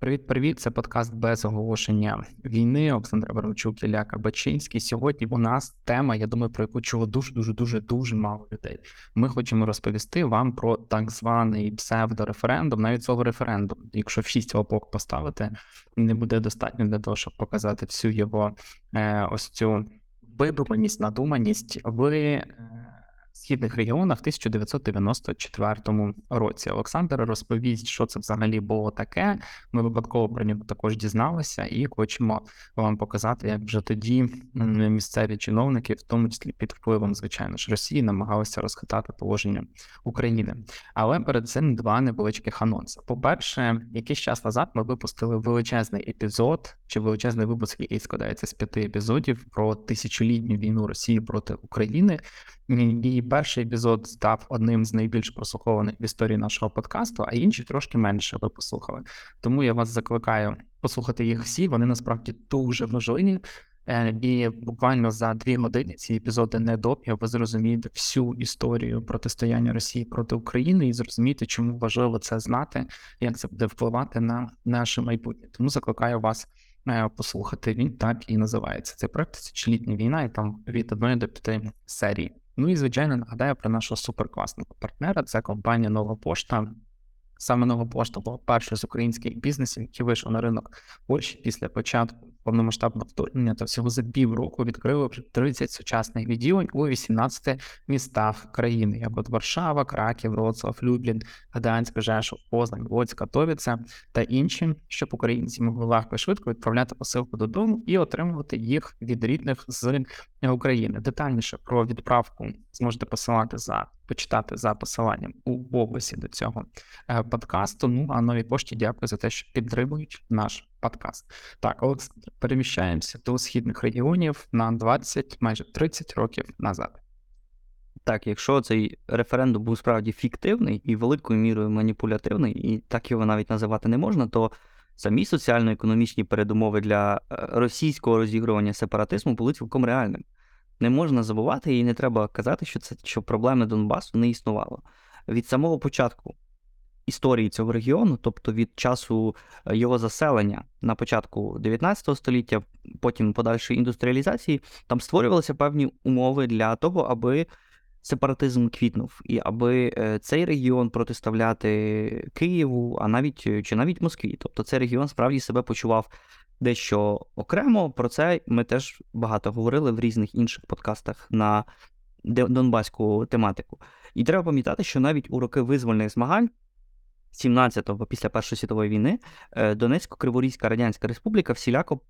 Привіт-привіт, це подкаст «Без оголошення війни». Олександра Варчук, Ілля Кабачинський. Сьогодні у нас тема, я думаю, про яку чуло дуже мало людей. Ми хочемо розповісти вам про так званий псевдореферендум, навіть цього референдуму. Якщо в 6 лапок поставити, не буде достатньо для того, щоб показати всю його ось цю вибраність, надуманість в східних регіонах в 1994 році. Олександр розповість, що це взагалі було таке. Ми випадково про нього також дізналися і хочемо вам показати, як вже тоді місцеві чиновники, в тому числі під впливом, звичайно ж, Росії, намагалися розхитати положення України. Але перед цим два невеличких анонси. По-перше, якийсь час назад ми випустили величезний епізод, чи величезний випуск, який складається з 5 епізодів, про тисячолітню війну Росії проти України. І перший епізод став одним з найбільш прослухованих в історії нашого подкасту, а інші трошки менше ви послухали. Тому я вас закликаю послухати їх всі, вони насправді дуже важливі. І буквально за 2 години ці епізоди недовгі, ви зрозумієте всю історію протистояння Росії проти України і зрозумієте, чому важливо це знати, як це буде впливати на наше майбутнє. Тому закликаю вас послухати. Він так і називається. Це проект «Тисячолітня війна» і там від 1 до 5 серії. Ну і, звичайно, нагадаю про нашого суперкласного партнера, це компанія «Нова Пошта». Саме «Нова Пошта» була першою з українських бізнесів, який вийшов на ринок Польщі після початку повномасштабного вторгнення та всього за півроку відкрили вже 30 сучасних відділень у 18 містах країни, як от Варшава, Краків, Вроцлав, Люблін, Гданськ, Жешув, Познань, Лодзь, Катовіце та інші, щоб українці могли легко і швидко відправляти посилку додому і отримувати їх від рідних з України. Детальніше про відправку зможете почитати за посиланням у описі до цього подкасту. Ну, а «Новій пошті» дякую за те, що підтримують наш подкаст. Так, Олександр, переміщаємося до східних регіонів на 20, майже 30 років назад. Так, якщо цей референдум був справді фіктивний і великою мірою маніпулятивний, і так його навіть називати не можна, то самі соціально-економічні передумови для російського розігрування сепаратизму були цілком реальними. Не можна забувати і не треба казати, що проблеми Донбасу не існувало. Від самого початку історії цього регіону, тобто від часу його заселення на початку 19 століття, потім подальшої індустріалізації, там створювалися певні умови для того, аби сепаратизм квітнув, і аби цей регіон протиставляти Києву, чи навіть Москві. Тобто цей регіон справді себе почував дещо окремо. Про це ми теж багато говорили в різних інших подкастах на донбаську тематику. І треба пам'ятати, що навіть у роки визвольних змагань 17-го, після Першої світової війни, Донецько-Криворізька Радянська Республіка всіляко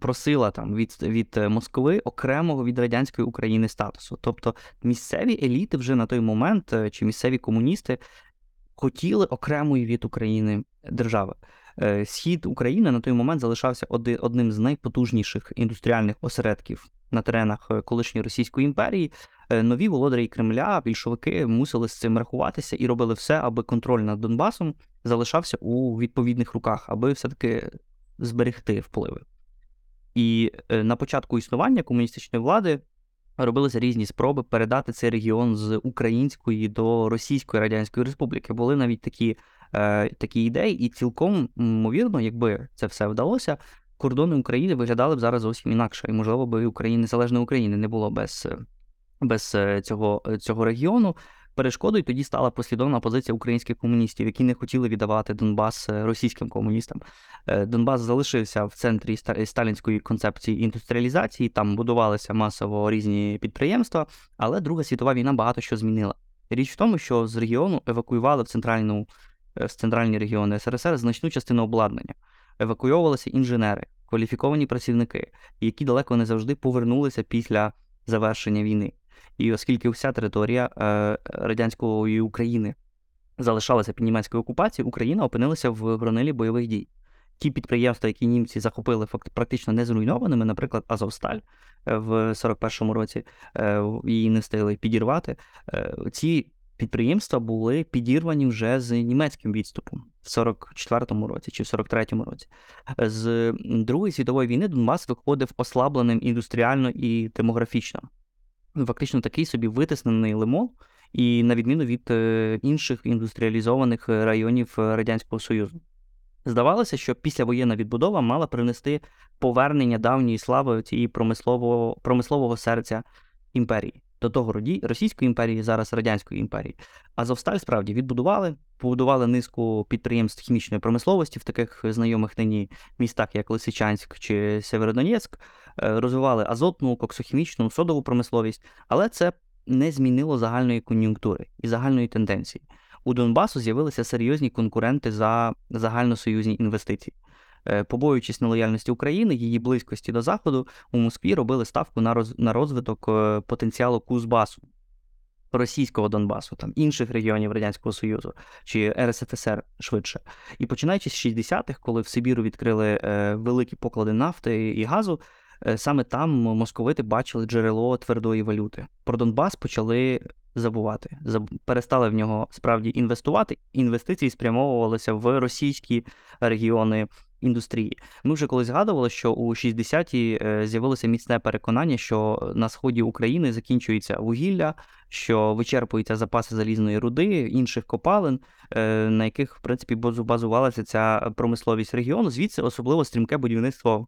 просила там від Москви окремого від радянської України статусу. Тобто місцеві еліти вже на той момент, чи місцеві комуністи, хотіли окремої від України держави. Схід України на той момент залишався одним з найпотужніших індустріальних осередків на теренах колишньої Російської імперії. Нові володарі Кремля, більшовики, мусили з цим рахуватися і робили все, аби контроль над Донбасом залишався у відповідних руках, аби все-таки зберегти впливи. І на початку існування комуністичної влади робилися різні спроби передати цей регіон з української до Російської Радянської Республіки. Були навіть такі ідеї, і цілком, ймовірно, якби це все вдалося, кордони України виглядали б зараз зовсім інакше. І, можливо, би Україна, незалежна України не було без цього регіону. Перешкодою тоді стала послідовна позиція українських комуністів, які не хотіли віддавати Донбас російським комуністам. Донбас залишився в центрі сталінської концепції індустріалізації, там будувалися масово різні підприємства, але Друга світова війна багато що змінила. Річ в тому, що з регіону евакуювали в центральні регіони СРСР значну частину обладнання. Евакуйовувалися інженери, кваліфіковані працівники, які далеко не завжди повернулися після завершення війни. І оскільки вся територія радянської України залишалася під німецькою окупацією, Україна опинилася в гронилі бойових дій. Ті підприємства, які німці захопили практично незруйнованими, наприклад, Азовсталь в 41-му році, її не встигли підірвати, ці підприємства були підірвані вже з німецьким відступом в 44-му році чи в 43-му році. З Другої світової війни Донбас виходив ослабленим індустріально і демографічно. Фактично такий собі витиснений лимон, і на відміну від інших індустріалізованих районів Радянського Союзу. Здавалося, що післявоєнна відбудова мала принести повернення давньої слави цієї промислового серця імперії. До того Російської імперії, зараз Радянської імперії. Азовсталь справді відбудували, побудували низку підприємств хімічної промисловості в таких знайомих нині містах, як Лисичанськ чи Сєвєродонецьк, розвивали азотну, коксохімічну, содову промисловість, але це не змінило загальної кон'юнктури і загальної тенденції. У Донбасу з'явилися серйозні конкуренти за загальносоюзні інвестиції. Побоюючись нелояльності України, її близькості до Заходу, у Москві робили ставку на розвиток потенціалу Кузбасу, російського Донбасу, там, інших регіонів Радянського Союзу, чи РСФСР швидше. І починаючи з 60-х, коли в Сибіру відкрили великі поклади нафти і газу, саме там московити бачили джерело твердої валюти. Про Донбас почали забувати, перестали в нього справді інвестувати, інвестиції спрямовувалися в російські регіони індустрії. Ми вже колись згадували, що у 60-ті з'явилося міцне переконання, що на сході України закінчується вугілля, що вичерпуються запаси залізної руди, інших копалин, на яких, в принципі, базувалася ця промисловість регіону. Звідси особливо стрімке будівництво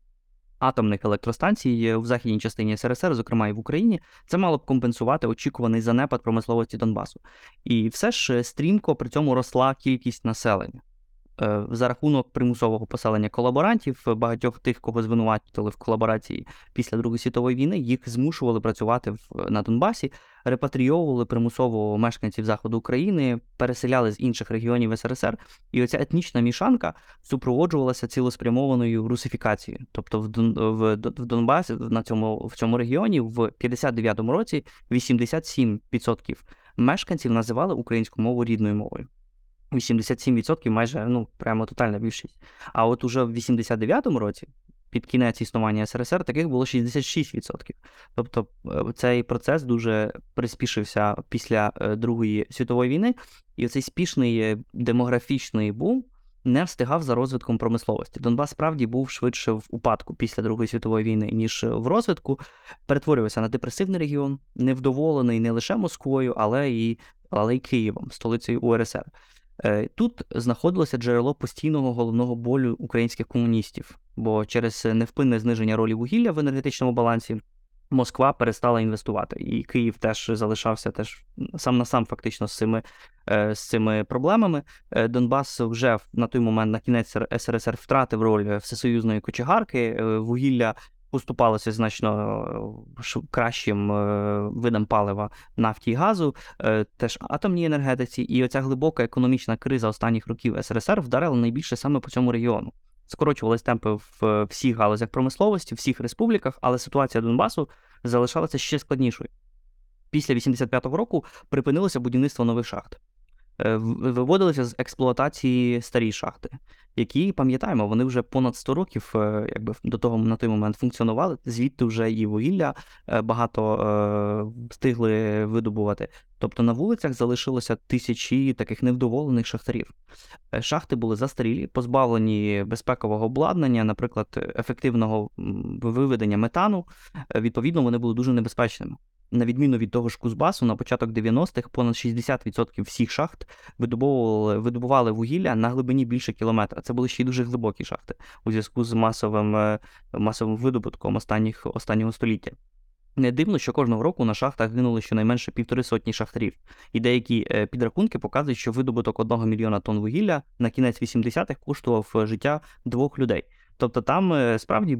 атомних електростанцій в західній частині СРСР, зокрема і в Україні. Це мало б компенсувати очікуваний занепад промисловості Донбасу. І все ж стрімко при цьому росла кількість населення. За рахунок примусового поселення колаборантів, багатьох тих, кого звинуватили в колаборації після Другої світової війни, їх змушували працювати на Донбасі, репатріовували примусово мешканців Заходу України, переселяли з інших регіонів СРСР. І оця етнічна мішанка супроводжувалася цілеспрямованою русифікацією. Тобто в Донбасі, в цьому регіоні в 59-му році 87% мешканців називали українську мову рідною мовою. 87% майже, прямо тотальна більшість. А от уже в 89-му році, під кінець існування СРСР, таких було 66%. Тобто цей процес дуже приспішився після Другої світової війни, і цей спішний демографічний бум не встигав за розвитком промисловості. Донбас справді був швидше в упадку після Другої світової війни, ніж в розвитку. Перетворювався на депресивний регіон, невдоволений не лише Москвою, але й Києвом, столицею УРСР. Тут знаходилося джерело постійного головного болю українських комуністів, бо через невпинне зниження ролі вугілля в енергетичному балансі Москва перестала інвестувати, і Київ теж залишався сам на сам фактично з цими проблемами. Донбас вже на той момент, на кінець СРСР, втратив роль всесоюзної кочегарки, вугілля поступалося значно кращим видам палива, нафті і газу, теж атомній енергетиці, і оця глибока економічна криза останніх років СРСР вдарила найбільше саме по цьому регіону. Скорочувалися темпи в всіх галузях промисловості, в всіх республіках, але ситуація Донбасу залишалася ще складнішою. Після 85-го року припинилося будівництво нових шахт. Виводилися з експлуатації старі шахти, які, пам'ятаємо, вони вже понад 100 років до того на той момент функціонували, звідти вже і вугілля багато встигли видобувати. Тобто на вулицях залишилося тисячі таких невдоволених шахтарів. Шахти були застарілі, позбавлені безпекового обладнання, наприклад, ефективного виведення метану, відповідно вони були дуже небезпечними. На відміну від того ж Кузбасу, на початок 90-х понад 60% всіх шахт видобували вугілля на глибині більше кілометра. Це були ще й дуже глибокі шахти у зв'язку з масовим видобутком останнього століття. Не дивно, що кожного року на шахтах гинули щонайменше 150 шахтарів. І деякі підрахунки показують, що видобуток 1 мільйона тонн вугілля на кінець 80-х коштував життя 2 людей. Тобто там справді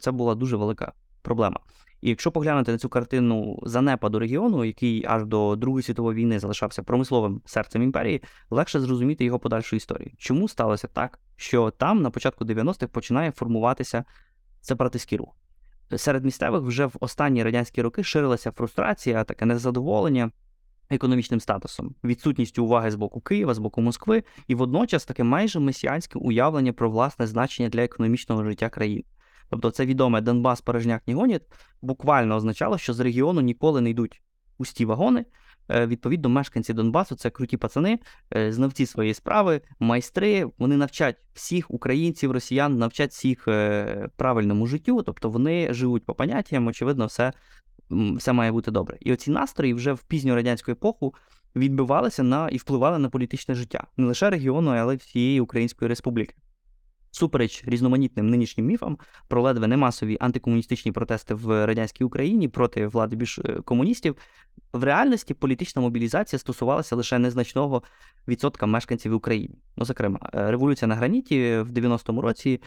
це була дуже велика проблема. І якщо поглянути на цю картину занепаду регіону, який аж до Другої світової війни залишався промисловим серцем імперії, легше зрозуміти його подальшу історію. Чому сталося так, що там на початку 90-х починає формуватися сепаратистський рух? Серед місцевих вже в останні радянські роки ширилася фрустрація, таке незадоволення економічним статусом, відсутністю уваги з боку Києва, з боку Москви, і водночас таке майже месіанське уявлення про власне значення для економічного життя країни. Тобто це відоме «Донбас, порожняк, не гонять» буквально означало, що з регіону ніколи не йдуть пусті вагони. Відповідно, мешканці Донбасу – це круті пацани, знавці своєї справи, майстри. Вони навчать всіх українців, росіян, навчать всіх правильному життю. Тобто вони живуть по поняттям, очевидно, все має бути добре. І оці настрої вже в пізню радянську епоху відбивалися і впливали на політичне життя. Не лише регіону, але й всієї Української республіки. Супереч різноманітним нинішнім міфам про ледве не масові антикомуністичні протести в радянській Україні проти влади більш комуністів, в реальності політична мобілізація стосувалася лише незначного відсотка мешканців України. Ну, зокрема, революція на граніті в 90-му році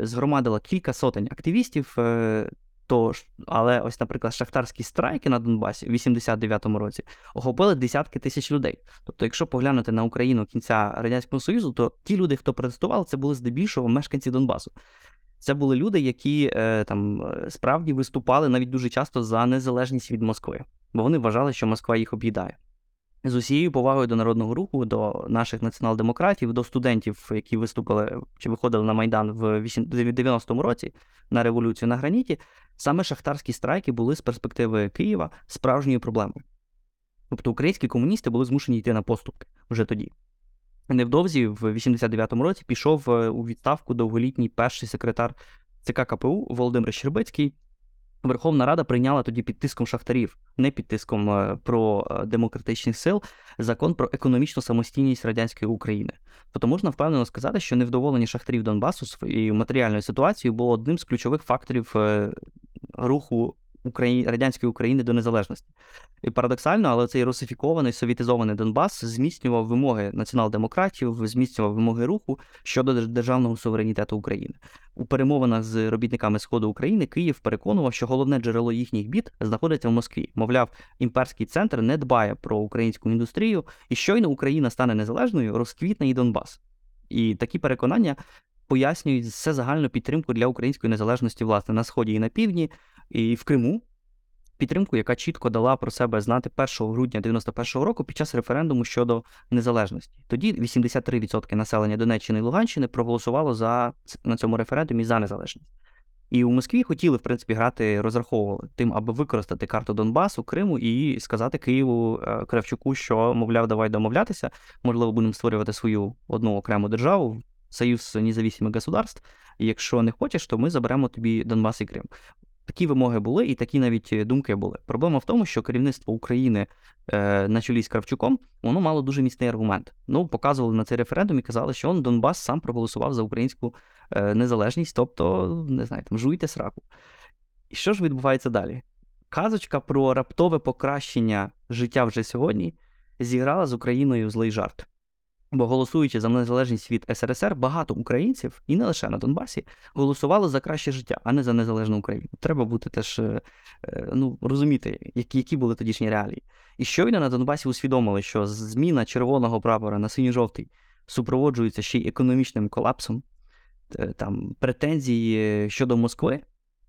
згромадила кілька сотень активістів, але ось, наприклад, шахтарські страйки на Донбасі в 89-му році охопили десятки тисяч людей. Тобто, якщо поглянути на Україну кінця Радянського Союзу, то ті люди, хто протестували, це були здебільшого мешканці Донбасу. Це були люди, які там справді виступали навіть дуже часто за незалежність від Москви, бо вони вважали, що Москва їх об'їдає. З усією повагою до народного руху, до наших націонал-демократів, до студентів, які виступили чи виходили на Майдан в 90-му році на революцію на граніті, саме шахтарські страйки були з перспективи Києва справжньою проблемою. Тобто українські комуністи були змушені йти на поступки вже тоді. Невдовзі в 89-му році пішов у відставку довголітній перший секретар ЦК КПУ Володимир Щербицький. Верховна Рада прийняла тоді під тиском шахтарів, не під тиском продемократичних сил, закон про економічну самостійність радянської України. Тому можна впевнено сказати, що невдоволення шахтарів Донбасу своєю матеріальною ситуацією було одним з ключових факторів руху радянської України до незалежності. І парадоксально, але цей русифікований, совітизований Донбас зміцнював вимоги націонал-демократів, зміцнював вимоги руху щодо державного суверенітету України. У перемовинах з робітниками Сходу України Київ переконував, що головне джерело їхніх бід знаходиться в Москві. Мовляв, імперський центр не дбає про українську індустрію, і щойно Україна стане незалежною, розквітне і Донбас. І такі переконання пояснюють все загальну підтримку для української незалежності, власне, на Сході і на Півдні, і в Криму, підтримку, яка чітко дала про себе знати 1 грудня 91-го року під час референдуму щодо незалежності. Тоді 83% населення Донеччини і Луганщини проголосувало на цьому референдумі за незалежність. І у Москві хотіли, в принципі, розраховували тим, аби використати карту Донбасу, Криму і сказати Києву, Кравчуку, що, мовляв, давай домовлятися, можливо, будемо створювати свою одну окрему державу, Союз незалежних государств, і якщо не хочеш, то ми заберемо тобі Донбас і Крим. Такі вимоги були і такі навіть думки були. Проблема в тому, що керівництво України на чолі з Кравчуком, воно мало дуже міцний аргумент. Ну, показували на цей референдум і казали, що Донбас сам проголосував за українську незалежність, тобто, не знаю, там, жуйте сраку. І що ж відбувається далі? Казочка про раптове покращення життя вже сьогодні зіграла з Україною злий жарт. Бо голосуючи за незалежність від СРСР, багато українців, і не лише на Донбасі, голосували за краще життя, а не за незалежну Україну. Треба бути теж, розуміти, які були тодішні реалії. І щойно на Донбасі усвідомили, що зміна червоного прапора на синьо-жовтий супроводжується ще й економічним колапсом, там претензії щодо Москви,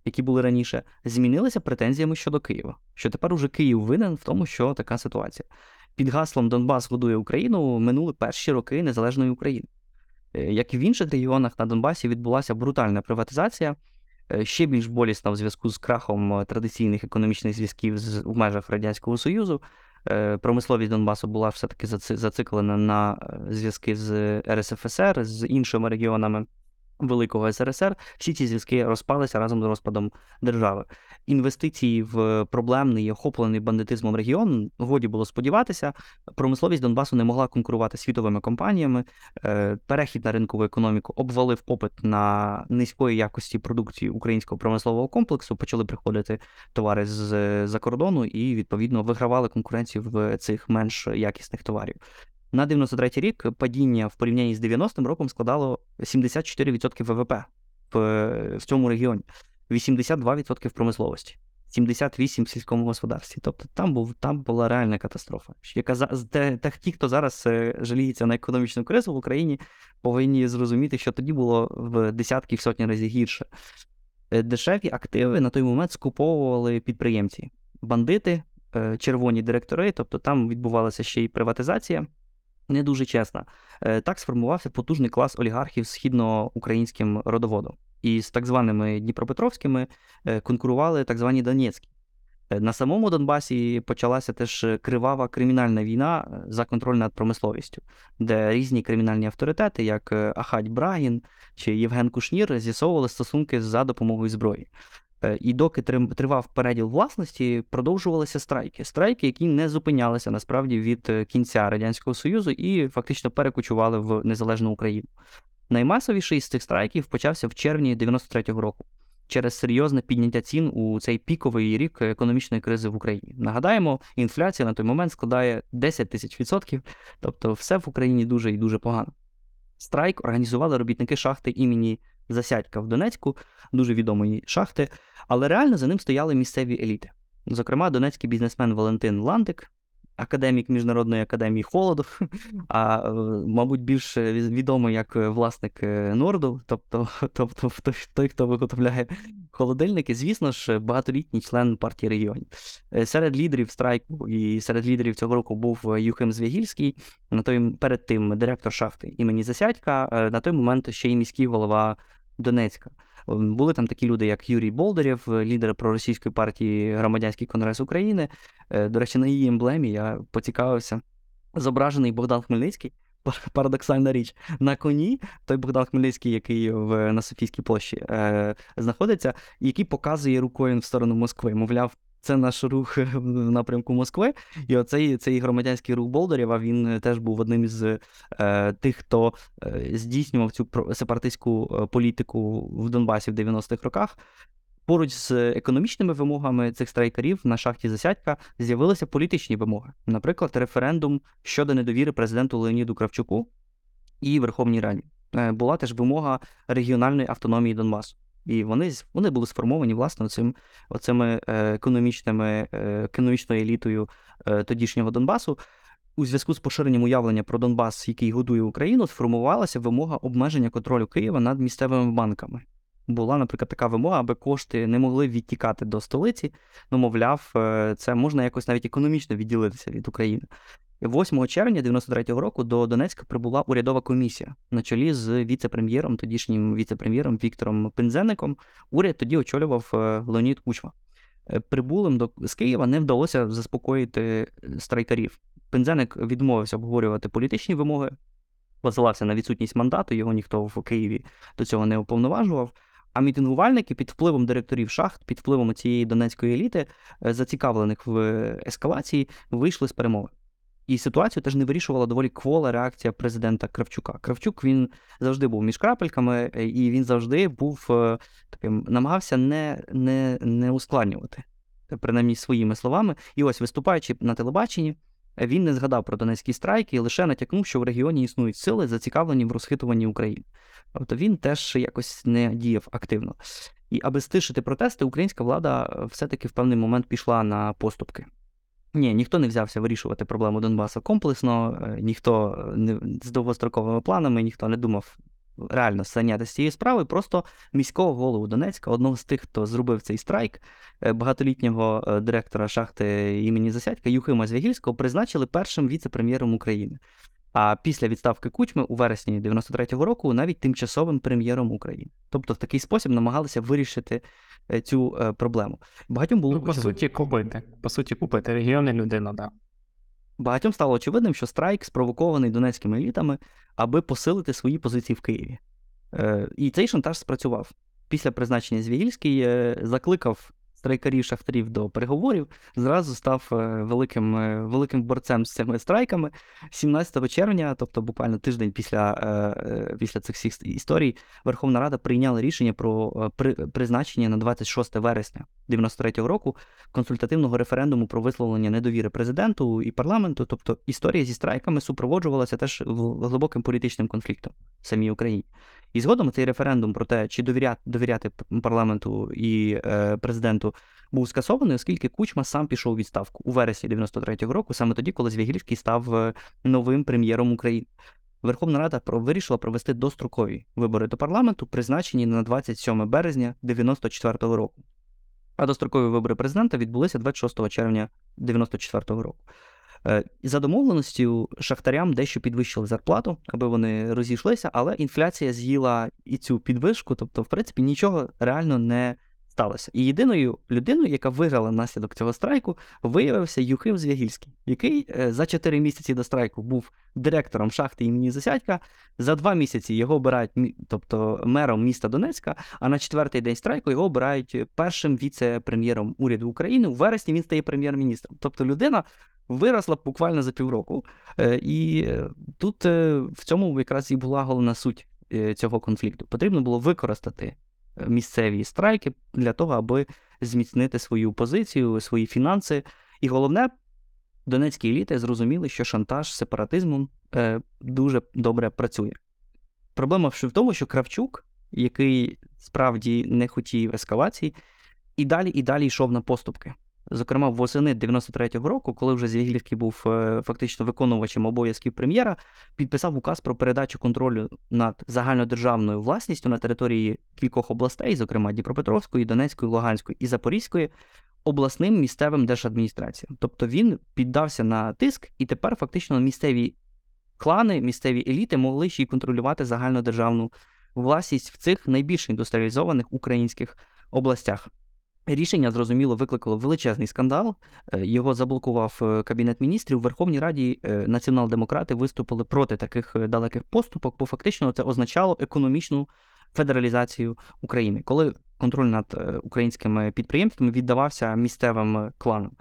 які були раніше, змінилися претензіями щодо Києва. Що тепер уже Київ винен в тому, що така ситуація. Під гаслом «Донбас годує Україну» минули перші роки незалежної України. Як і в інших регіонах, на Донбасі відбулася брутальна приватизація, ще більш болісна в зв'язку з крахом традиційних економічних зв'язків в межах Радянського Союзу. Промисловість Донбасу була все-таки зациклена на зв'язки з РСФСР, з іншими регіонами Великого СРСР. Всі ці зв'язки розпалися разом з розпадом держави. Інвестиції в проблемний і охоплений бандитизмом регіон, годі було сподіватися, промисловість Донбасу не могла конкурувати світовими компаніями, перехід на ринкову економіку обвалив попит на низької якості продукції українського промислового комплексу, почали приходити товари з-за кордону і, відповідно, вигравали конкуренцію в цих менш якісних товарів. На 93-й рік падіння в порівнянні з 90-м роком складало 74% ВВП в цьому регіоні, 82% в промисловості, 78% в сільському господарстві. Тобто там була реальна катастрофа. Ті, хто зараз жаліється на економічну кризу в Україні, повинні зрозуміти, що тоді було в десятки, в сотні разів гірше. Дешеві активи на той момент скуповували підприємці. Бандити, червоні директори, тобто там відбувалася ще й приватизація. Не дуже чесна. Так сформувався потужний клас олігархів з східноукраїнським родоводом. І з так званими дніпропетровськими конкурували так звані донецькі. На самому Донбасі почалася теж кривава кримінальна війна за контроль над промисловістю, де різні кримінальні авторитети, як Ахать Брагін чи Євген Кушнір, з'ясовували стосунки за допомогою зброї. І доки тривав переділ власності, продовжувалися страйки. Страйки, які не зупинялися, насправді, від кінця Радянського Союзу і фактично перекочували в незалежну Україну. Наймасовіший з цих страйків почався в червні 1993 року через серйозне підняття цін у цей піковий рік економічної кризи в Україні. Нагадаємо, інфляція на той момент складає 10 000%, тобто все в Україні дуже і дуже погано. Страйк організували робітники шахти імені Засядька в Донецьку, дуже відомої шахти, але реально за ним стояли місцеві еліти. Зокрема, донецький бізнесмен Валентин Ландик, академік Міжнародної академії холоду, а, мабуть, більш відомий як власник Норду, тобто той, хто виготовляє холодильники, звісно ж, багаторітній член партії регіонів. Серед лідерів страйку і серед лідерів цього року був Юхим Звягільський, перед тим директор шахти імені Засядька, на той момент ще й міський голова Донецька. Були там такі люди, як Юрій Болдирєв, лідер проросійської партії Громадянський конгрес України. До речі, на її емблемі, я поцікавився, зображений Богдан Хмельницький, парадоксальна річ, на коні, той Богдан Хмельницький, який на Софійській площі знаходиться, який показує рукою в сторону Москви. Мовляв, це наш рух в напрямку Москви. І цей громадянський рух Болдирєва, він теж був одним із тих, хто здійснював цю сепаратистську політику в Донбасі в 90-х роках. Поруч з економічними вимогами цих страйкарів на шахті Засядька з'явилися політичні вимоги. Наприклад, референдум щодо недовіри президенту Леоніду Кравчуку і Верховній Раді. Була теж вимога регіональної автономії Донбасу. І вони були сформовані, власне, оцими економічною елітою тодішнього Донбасу. У зв'язку з поширенням уявлення про Донбас, який годує Україну, сформувалася вимога обмеження контролю Києва над місцевими банками. Була, наприклад, така вимога, аби кошти не могли відтікати до столиці, мовляв, це можна якось навіть економічно відділитися від України. 8 червня 1993 року до Донецька прибула урядова комісія на чолі з тодішнім віце-прем'єром Віктором Пензенником. Уряд тоді очолював Леонід Кучма. Прибулим з Києва не вдалося заспокоїти страйкарів. Пензенник відмовився обговорювати політичні вимоги, посилався на відсутність мандату, його ніхто в Києві до цього не уповноважував. А мітингувальники під впливом директорів шахт, під впливом цієї донецької еліти, зацікавлених в ескалації, вийшли з перемови. І ситуацію теж не вирішувала доволі квола реакція президента Кравчука. Кравчук, він завжди був між крапельками, і він завжди був таким, намагався не ускладнювати, принаймні своїми словами. І ось, виступаючи на телебаченні, він не згадав про донецькі страйки, лише натякнув, що в регіоні існують сили, зацікавлені в розхитуванні України. Тобто він теж якось не діяв активно. І аби стишити протести, українська влада все-таки в певний момент пішла на поступки. Ніхто не взявся вирішувати проблему Донбасу комплексно, ніхто не з довгостроковими планами, ніхто не думав реально зайнятися цією справою, просто міського голову Донецька, одного з тих, хто зробив цей страйк, багатолітнього директора шахти імені Засядька Юхима Звягільського, призначили першим віце-прем'єром України. А після відставки Кучми у вересні 93-го року навіть тимчасовим прем'єром України. Тобто в такий спосіб намагалися вирішити цю проблему. Багатьом було по суті купити регіони людина, да. Багатьом стало очевидним, що страйк спровокований донецькими елітами, аби посилити свої позиції в Києві. І цей шантаж спрацював. Після призначення Звягільський закликав страйкарів-шахтарів до переговорів, зразу став великим борцем з цими страйками. 17 червня, тобто буквально тиждень після цих всіх історій, Верховна Рада прийняла рішення про призначення на 26 вересня 1993 року консультативного референдуму про висловлення недовіри президенту і парламенту. Тобто історія зі страйками супроводжувалася теж глибоким політичним конфліктом в самій Україні. І згодом цей референдум про те, чи довіряти парламенту і президенту, був скасований, оскільки Кучма сам пішов у відставку у вересні 93-го року, саме тоді, коли Звягільський став новим прем'єром України. Верховна Рада вирішила провести дострокові вибори до парламенту, призначені на 27 березня 94-го року. А дострокові вибори президента відбулися 26 червня 94-го року. За домовленістю шахтарям дещо підвищили зарплату, аби вони розійшлися, але інфляція з'їла і цю підвищку, тобто, в принципі, нічого реально не сталося. І єдиною людиною, яка виграла наслідок цього страйку, виявився Юхим Звягільський, який за 4 місяці до страйку був директором шахти імені Засядька, за 2 місяці його обирають, тобто мером міста Донецька, а на 4-й день страйку його обирають першим віце-прем'єром уряду України. У вересні він стає прем'єр-міністром. Тобто людина виросла буквально за півроку. І тут в цьому якраз і була головна суть цього конфлікту. Потрібно було використати місцеві страйки для того, аби зміцнити свою позицію, свої фінанси. І головне, донецькі еліти зрозуміли, що шантаж сепаратизмом дуже добре працює. Проблема в тому, що Кравчук, який справді не хотів ескалації, і далі йшов на поступки. Зокрема, восени 93-го року, коли вже Звягільський був фактично виконувачем обов'язків прем'єра, підписав указ про передачу контролю над загальнодержавною власністю на території кількох областей, зокрема Дніпропетровської, Донецької, Луганської і Запорізької, обласним місцевим держадміністраціям. Тобто він піддався на тиск, і тепер фактично місцеві клани, місцеві еліти могли ще й контролювати загальнодержавну власність в цих найбільш індустріалізованих українських областях. Рішення, зрозуміло, викликало величезний скандал, його заблокував Кабінет міністрів. У Верховній Раді націонал-демократи виступили проти таких далеких поступок, бо фактично це означало економічну федералізацію України, коли контроль над українськими підприємствами віддавався місцевим кланам.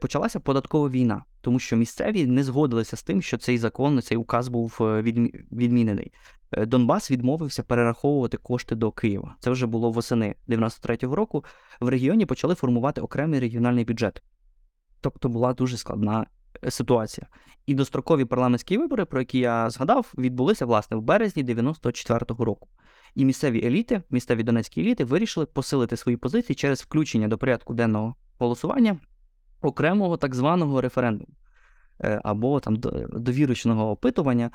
Почалася податкова війна, тому що місцеві не згодилися з тим, що цей закон, цей указ був відмінений. Донбас відмовився перераховувати кошти до Києва. Це вже було восени 93-го року. В регіоні почали формувати окремий регіональний бюджет. Тобто була дуже складна ситуація. І дострокові парламентські вибори, про які я згадав, відбулися, власне, в березні 94-го року. І місцеві еліти, місцеві донецькі еліти вирішили посилити свої позиції через включення до порядку денного голосування окремого так званого референдуму або там довірочного опитування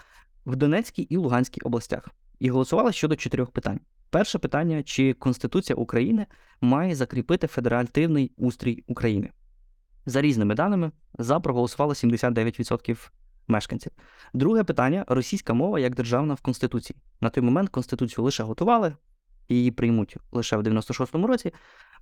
в Донецькій і Луганській областях. І голосували щодо 4 питань. Перше питання, чи Конституція України має закріпити федеративний устрій України. За різними даними, за проголосувало 79% мешканців. Друге питання, російська мова як державна в Конституції. На той момент Конституцію лише готували, її приймуть лише в 96-му році,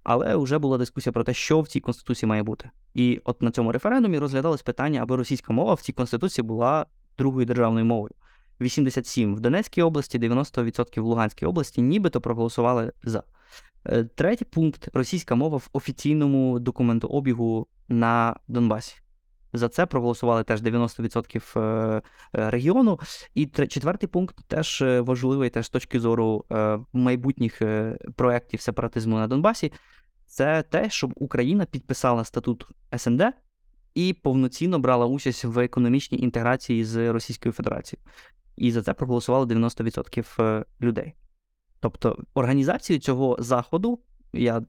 але вже була дискусія про те, що в цій Конституції має бути. І от на цьому референдумі розглядалось питання, аби російська мова в цій Конституції була другою державною мовою. 87% в Донецькій області, 90% в Луганській області нібито проголосували за. Третій пункт – російська мова в офіційному документообігу на Донбасі. За це проголосували теж 90% регіону. І четвертий пункт теж важливий, теж з точки зору майбутніх проєктів сепаратизму на Донбасі. Це те, щоб Україна підписала статут СНД і повноцінно брала участь в економічній інтеграції з Російською Федерацією. І за це проголосували 90% людей. Тобто організацію цього заходу,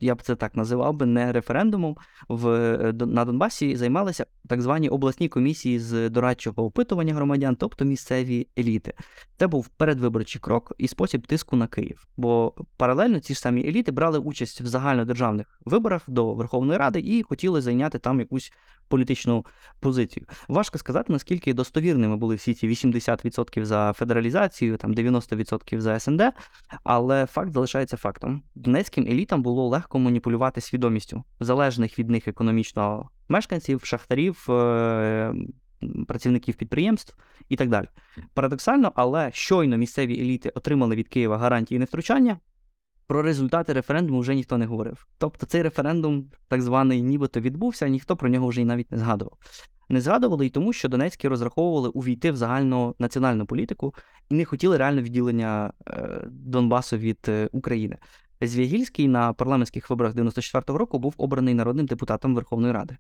я б це так називав би, не референдумом, на Донбасі займалися так звані обласні комісії з дорадчого опитування громадян, тобто місцеві еліти. Це був передвиборчий крок і спосіб тиску на Київ, бо паралельно ці ж самі еліти брали участь в загальнодержавних виборах до Верховної Ради і хотіли зайняти там якусь політичну позицію. Важко сказати, наскільки достовірними були всі ці 80% за федералізацію, там 90% за СНД, але факт залишається фактом. Донецьким елітам було легко маніпулювати свідомістю залежних від них економічно мешканців, шахтарів, працівників підприємств і так далі. Парадоксально, але щойно місцеві еліти отримали від Києва гарантії невтручання, про результати референдуму вже ніхто не говорив. Тобто цей референдум, так званий, нібито відбувся, ніхто про нього вже й навіть не згадував. Не згадували і тому, що донецькі розраховували увійти в загальну національну політику і не хотіли реально відділення Донбасу від України. Звягільський на парламентських виборах 94-го року був обраний народним депутатом Верховної Ради.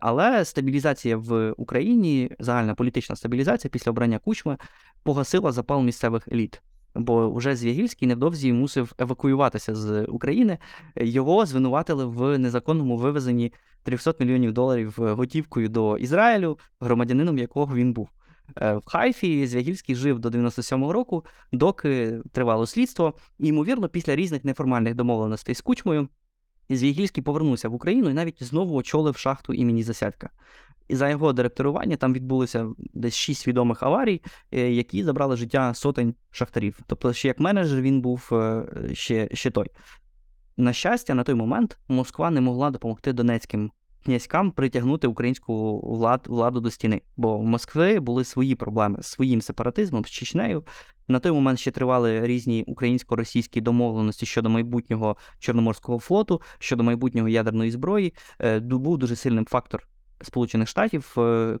Але стабілізація в Україні, загальна політична стабілізація після обрання Кучми погасила запал місцевих еліт. Бо вже Звягільський невдовзі мусив евакуюватися з України. Його звинуватили в незаконному вивезенні $300 мільйонів готівкою до Ізраїлю, громадянином якого він був. В Хайфі Звягільський жив до 97-го року, доки тривало слідство. І, ймовірно, після різних неформальних домовленостей з Кучмою Звягільський повернувся в Україну і навіть знову очолив шахту імені Засядька. І за його директорування там відбулося десь 6 відомих аварій, які забрали життя сотень шахтарів. Тобто ще як менеджер він був ще той. На щастя, на той момент Москва не могла допомогти донецьким князькам притягнути українську владу до стіни. Бо в Москві були свої проблеми з своїм сепаратизмом, з Чечнею. На той момент ще тривали різні українсько-російські домовленості щодо майбутнього Чорноморського флоту, щодо майбутнього ядерної зброї. Був дуже сильним фактор Сполучених Штатів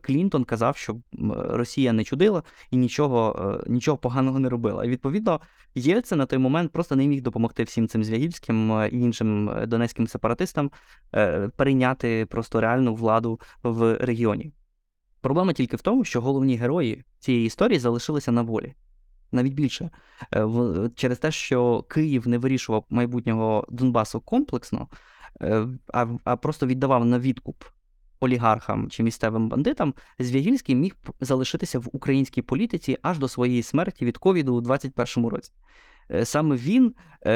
Клінтон казав, що Росія не чудила і нічого поганого не робила. І, відповідно, Єльцин на той момент просто не міг допомогти всім цим Звягільським і іншим донецьким сепаратистам перейняти просто реальну владу в регіоні. Проблема тільки в тому, що головні герої цієї історії залишилися на волі. Навіть більше. Через те, що Київ не вирішував майбутнього Донбасу комплексно, а просто віддавав на відкуп олігархам чи місцевим бандитам, Звягільський міг залишитися в українській політиці аж до своєї смерті від ковіду у 2021 році. Саме він,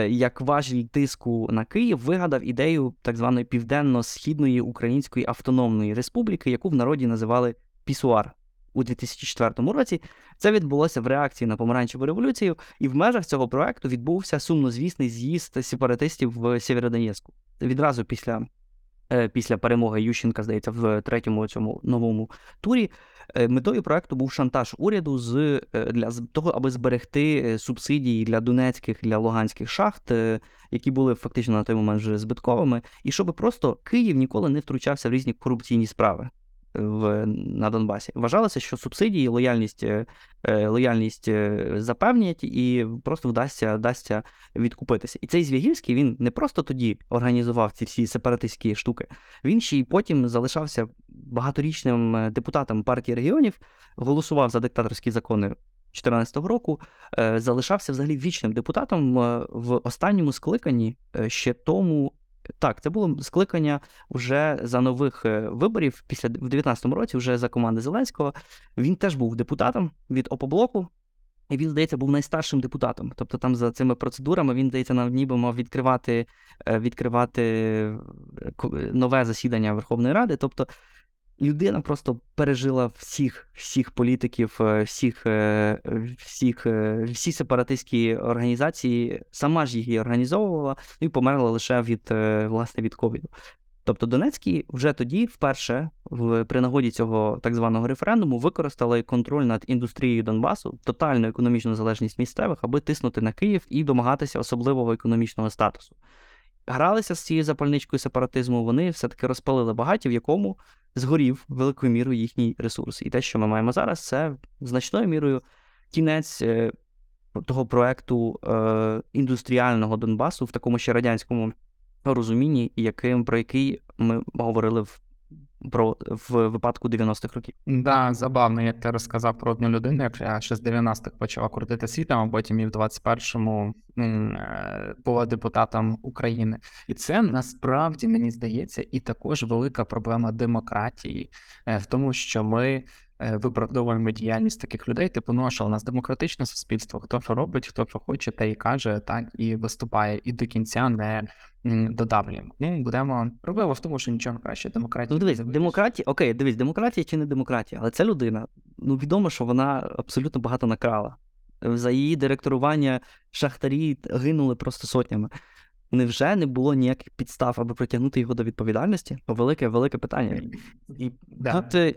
як важіль тиску на Київ, вигадав ідею так званої Південно-Східної Української Автономної Республіки, яку в народі називали «Пісуар». У 2004 році це відбулося в реакції на Помаранчеву революцію, і в межах цього проекту відбувся сумнозвісний з'їзд сепаратистів в Сєвєродонецьку. Відразу після перемоги Ющенка, здається, в третьому цьому новому турі, метою проекту був шантаж уряду для того, аби зберегти субсидії для донецьких, для луганських шахт, які були фактично на той момент вже збитковими, і щоб просто Київ ніколи не втручався в різні корупційні справи на Донбасі. Вважалося, що субсидії, лояльність запевнять і просто вдасться відкупитися. І цей Звягільський, він не просто тоді організував ці всі сепаратистські штуки, він ще й потім залишався багаторічним депутатом партії регіонів, голосував за диктаторські закони 14-го року, залишався взагалі вічним депутатом в останньому скликанні ще тому. Так, це було скликання вже за нових виборів, в 19-му році, вже за команди Зеленського. Він теж був депутатом від Опоблоку, і він, здається, був найстаршим депутатом. Тобто там за цими процедурами він, здається, ніби мав відкривати нове засідання Верховної Ради. Тобто людина просто пережила всіх політиків, всі сепаратистські організації, сама ж їх організовувала і померла лише від ковіду. Тобто Донецькі вже тоді вперше при нагоді цього так званого референдуму використали контроль над індустрією Донбасу, тотальну економічну залежність місцевих, аби тиснути на Київ і домагатися особливого економічного статусу. Гралися з цією запальничкою сепаратизму, вони все-таки розпалили багаття, в якому згорів великою мірою їхній ресурс. І те, що ми маємо зараз, це значною мірою кінець того проекту індустріального Донбасу в такому ще радянському розумінні, про який ми говорили в випадку 90-х років. Да, забавно, як ти розказав про одну людину, яка ще з 90-х почала крутити світом, а потім і в 21-му була депутатом України. І це, насправді, мені здається, і також велика проблема демократії в тому, що ми виправдовуємо діяльність таких людей, типу, що у нас демократичне суспільство, хто що робить, хто що хоче, та і каже, так і виступає, і до кінця не додавлюємо. Проблема в тому, що нічого краще демократії. Демократія чи не демократія, але ця людина, відомо, що вона абсолютно багато накрала. За її директорування шахтарі гинули просто сотнями. Невже не було ніяких підстав, аби притягнути його до відповідальності? Велике питання.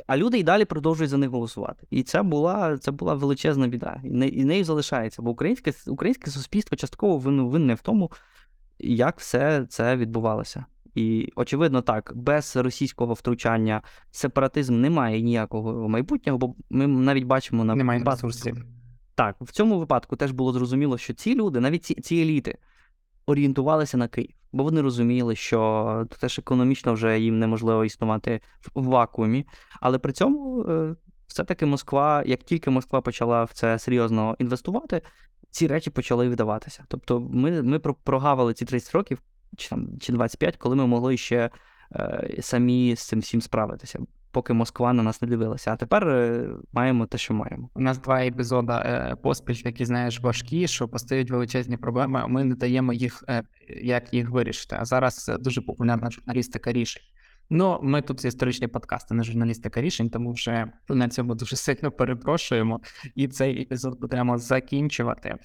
А люди і далі продовжують за них голосувати. І це була величезна біда. І нею залишається. Бо українське суспільство частково винне в тому, як все це відбувалося. І, очевидно, так, без російського втручання сепаратизм не має ніякого майбутнього, бо ми навіть бачимо... Немає ресурсів. Так, в цьому випадку теж було зрозуміло, що ці люди, навіть ці еліти, орієнтувалися на Київ, бо вони розуміли, що теж економічно вже їм неможливо існувати в вакуумі, але при цьому все-таки Москва, як тільки Москва почала в це серйозно інвестувати, ці речі почали видаватися. Тобто ми прогавили ці 30 років, чи 25, коли ми могли ще самі з цим всім справитися, поки Москва на нас не дивилася. А тепер маємо те, що маємо. У нас два епізоди поспіль, які, важкі, що постають величезні проблеми, а ми не даємо їх, як їх вирішити. А зараз дуже популярна журналістика рішень. Ми тут історичні подкасти, не журналістика рішень, тому вже на цьому дуже сильно перепрошуємо. І цей епізод будемо закінчувати.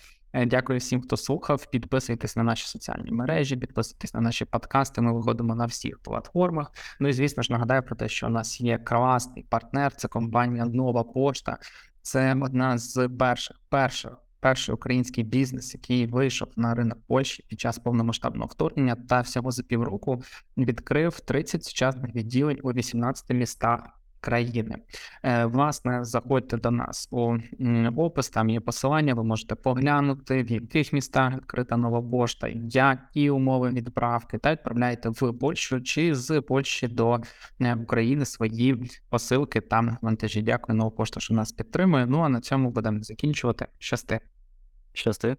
Дякую всім, хто слухав. Підписуйтесь на наші соціальні мережі, підписуйтесь на наші подкасти. Ми виходимо на всіх платформах. І, звісно ж, нагадаю про те, що у нас є класний партнер. Це компанія Нова Пошта. Це одна з перших перший український бізнес, який вийшов на ринок Польщі під час повномасштабного вторгнення та всього за півроку відкрив 30 сучасних відділень у 18 містах країни. Власне, заходьте до нас у опис, там є посилання, ви можете поглянути, в яких містах відкрита нова пошта, які умови відправки, та відправляєте в Польщу чи з Польщі до України свої посилки та вантажі. Дякую, Нова Пошта, що нас підтримує. Ну, а на цьому будемо закінчувати. Щасти.